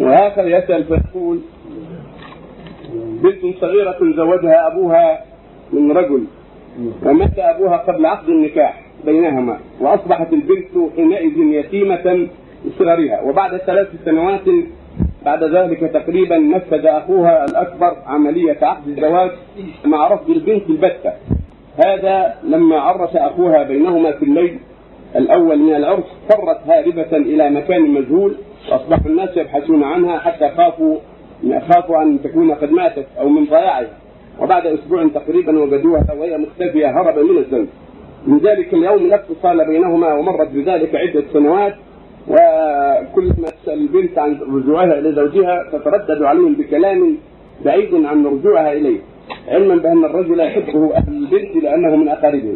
وهكذا يسأل فيقول: بنت صغيرة زوجها أبوها من رجل ومات أبوها قبل عقد النكاح بينهما، وأصبحت البنت حينئذ يتيمة لصغرها، وبعد 3 سنوات بعد ذلك تقريبا نفذ أخوها الأكبر عملية عقد الزواج مع رفض البنت البتة، هذا لما عرس أخوها بينهما في الليل الأول من العرس فرت هاربة إلى مكان مجهول، وأصبح الناس يبحثون عنها حتى خافوا أن تكون قد ماتت أو من ضياعها، وبعد أسبوع تقريبا وجدوها وهي مختفية هرب من الزنا. من ذلك اليوم لا اتصال بينهما، ومرت بذلك عدة سنوات، وكلما تسأل البنت عن رجوعها إلى زوجها تتردد عليهم بكلام بعيد عن رجوعها إليه، علما بأن الرجل يحبه أهل البنت لأنه من أقاربه.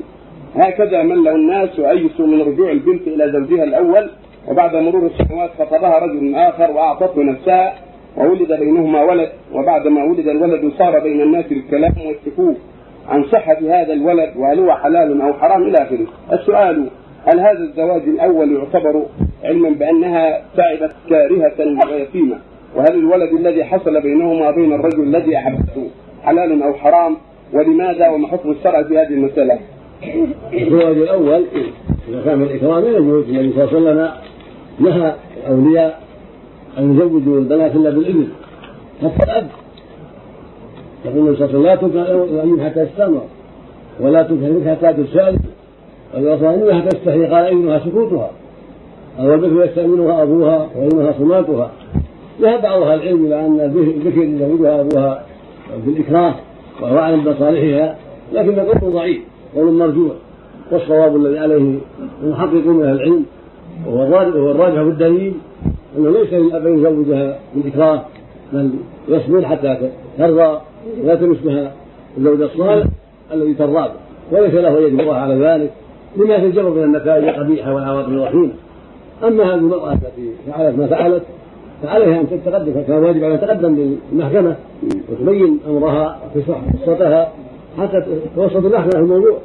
هكذا مل الناس وأيسوا من رجوع البنت إلى زوجها الأول، وبعد مرور السنوات خطبها رجل آخر وأعطته نفسها، وولد بينهما ولد، وبعدما ولد الولد صار بين الناس الكلام والشكوك عن صحة هذا الولد وهل هو حلال أو حرام إلى آخره. السؤال: هل هذا الزواج الأول يعتبر، علما بأنها تعبت كارهة ويتيمة، وهل الولد الذي حصل بينهما وبين الرجل الذي أحبته حلال أو حرام، ولماذا، وما حكم الشرع في هذه المسألة؟ الزواج الأول إذا كان من الإكرام لا يجوز، النبي صلى الله عليه وسلم نهى الأولياء أن يزوجوا البنات إلا بالإذن حتى الأب، يقول النبي صلى الله عليه وسلم: لا تكره الأمين حتى يستمر، ولا تكره حتى تسأل، والوصانين حتى تستحي، قال: إنها سكوتها، أو البكر يستأمنها أبوها وإنها صماتها. ذهب بعضها العلم إلى أن البكر يزوجها أبوها بالإكراه وهو أعلم بمصالحها، لكن القول ضعيف قول مرجوع، والصواب الذي عليه المحقق من أهل العلم وهو الراجح بالدليل أنه ليس للأب أن يزوجها بالإكراه، بل يصبر حتى ترضى ولا تمسها الزوج الصالح الذي ترضى به، وليس له يد الله على ذلك لما تجرب من النتائج القبيحة والعواقب الوخيمة. أما هذه المرأة التي فعلت ما فعلت فعليها أن تتقدم، فكان واجب أن تتقدم للمحكمة وتبين أمرها وتشرح قصتها حتى توسط المحكمة في الموضوع.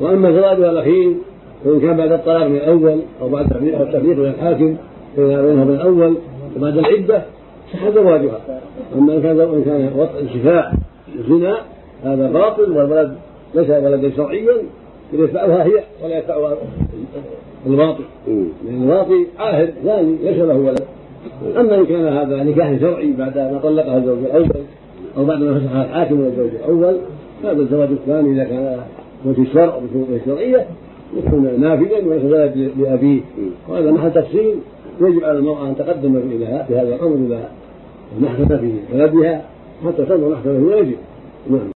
وأما زواجها الأخير فإن كان بعد الطلاق من الأول أو بعد التفريق من الحاكم فإنها بينها من الأول وبعد العدة صح زواجها. أما إن كان وطء الشفاع الزنا هذا باطل، والولد ليس ولدا شرعيا يدفعها هي ولا يدفعها الواطي، لأن الواطي عاهد ثاني ليس له ولد. أما إن كان هذا نكاح شرعي بعد ما طلقها الزوج الأول أو بعد ما فسخها الحاكم الزوج الأول، هذا الزواج الثاني إذا كان في الشرع وفي الشرعية يكون نافذا وليس ذلك لأبيه، وهذا محل تفصيل. يجب على المرأة أن تقدم إلى بهذا الأمر إلى المحكمة في بلدها حتى تنظر المحكمة في واجب.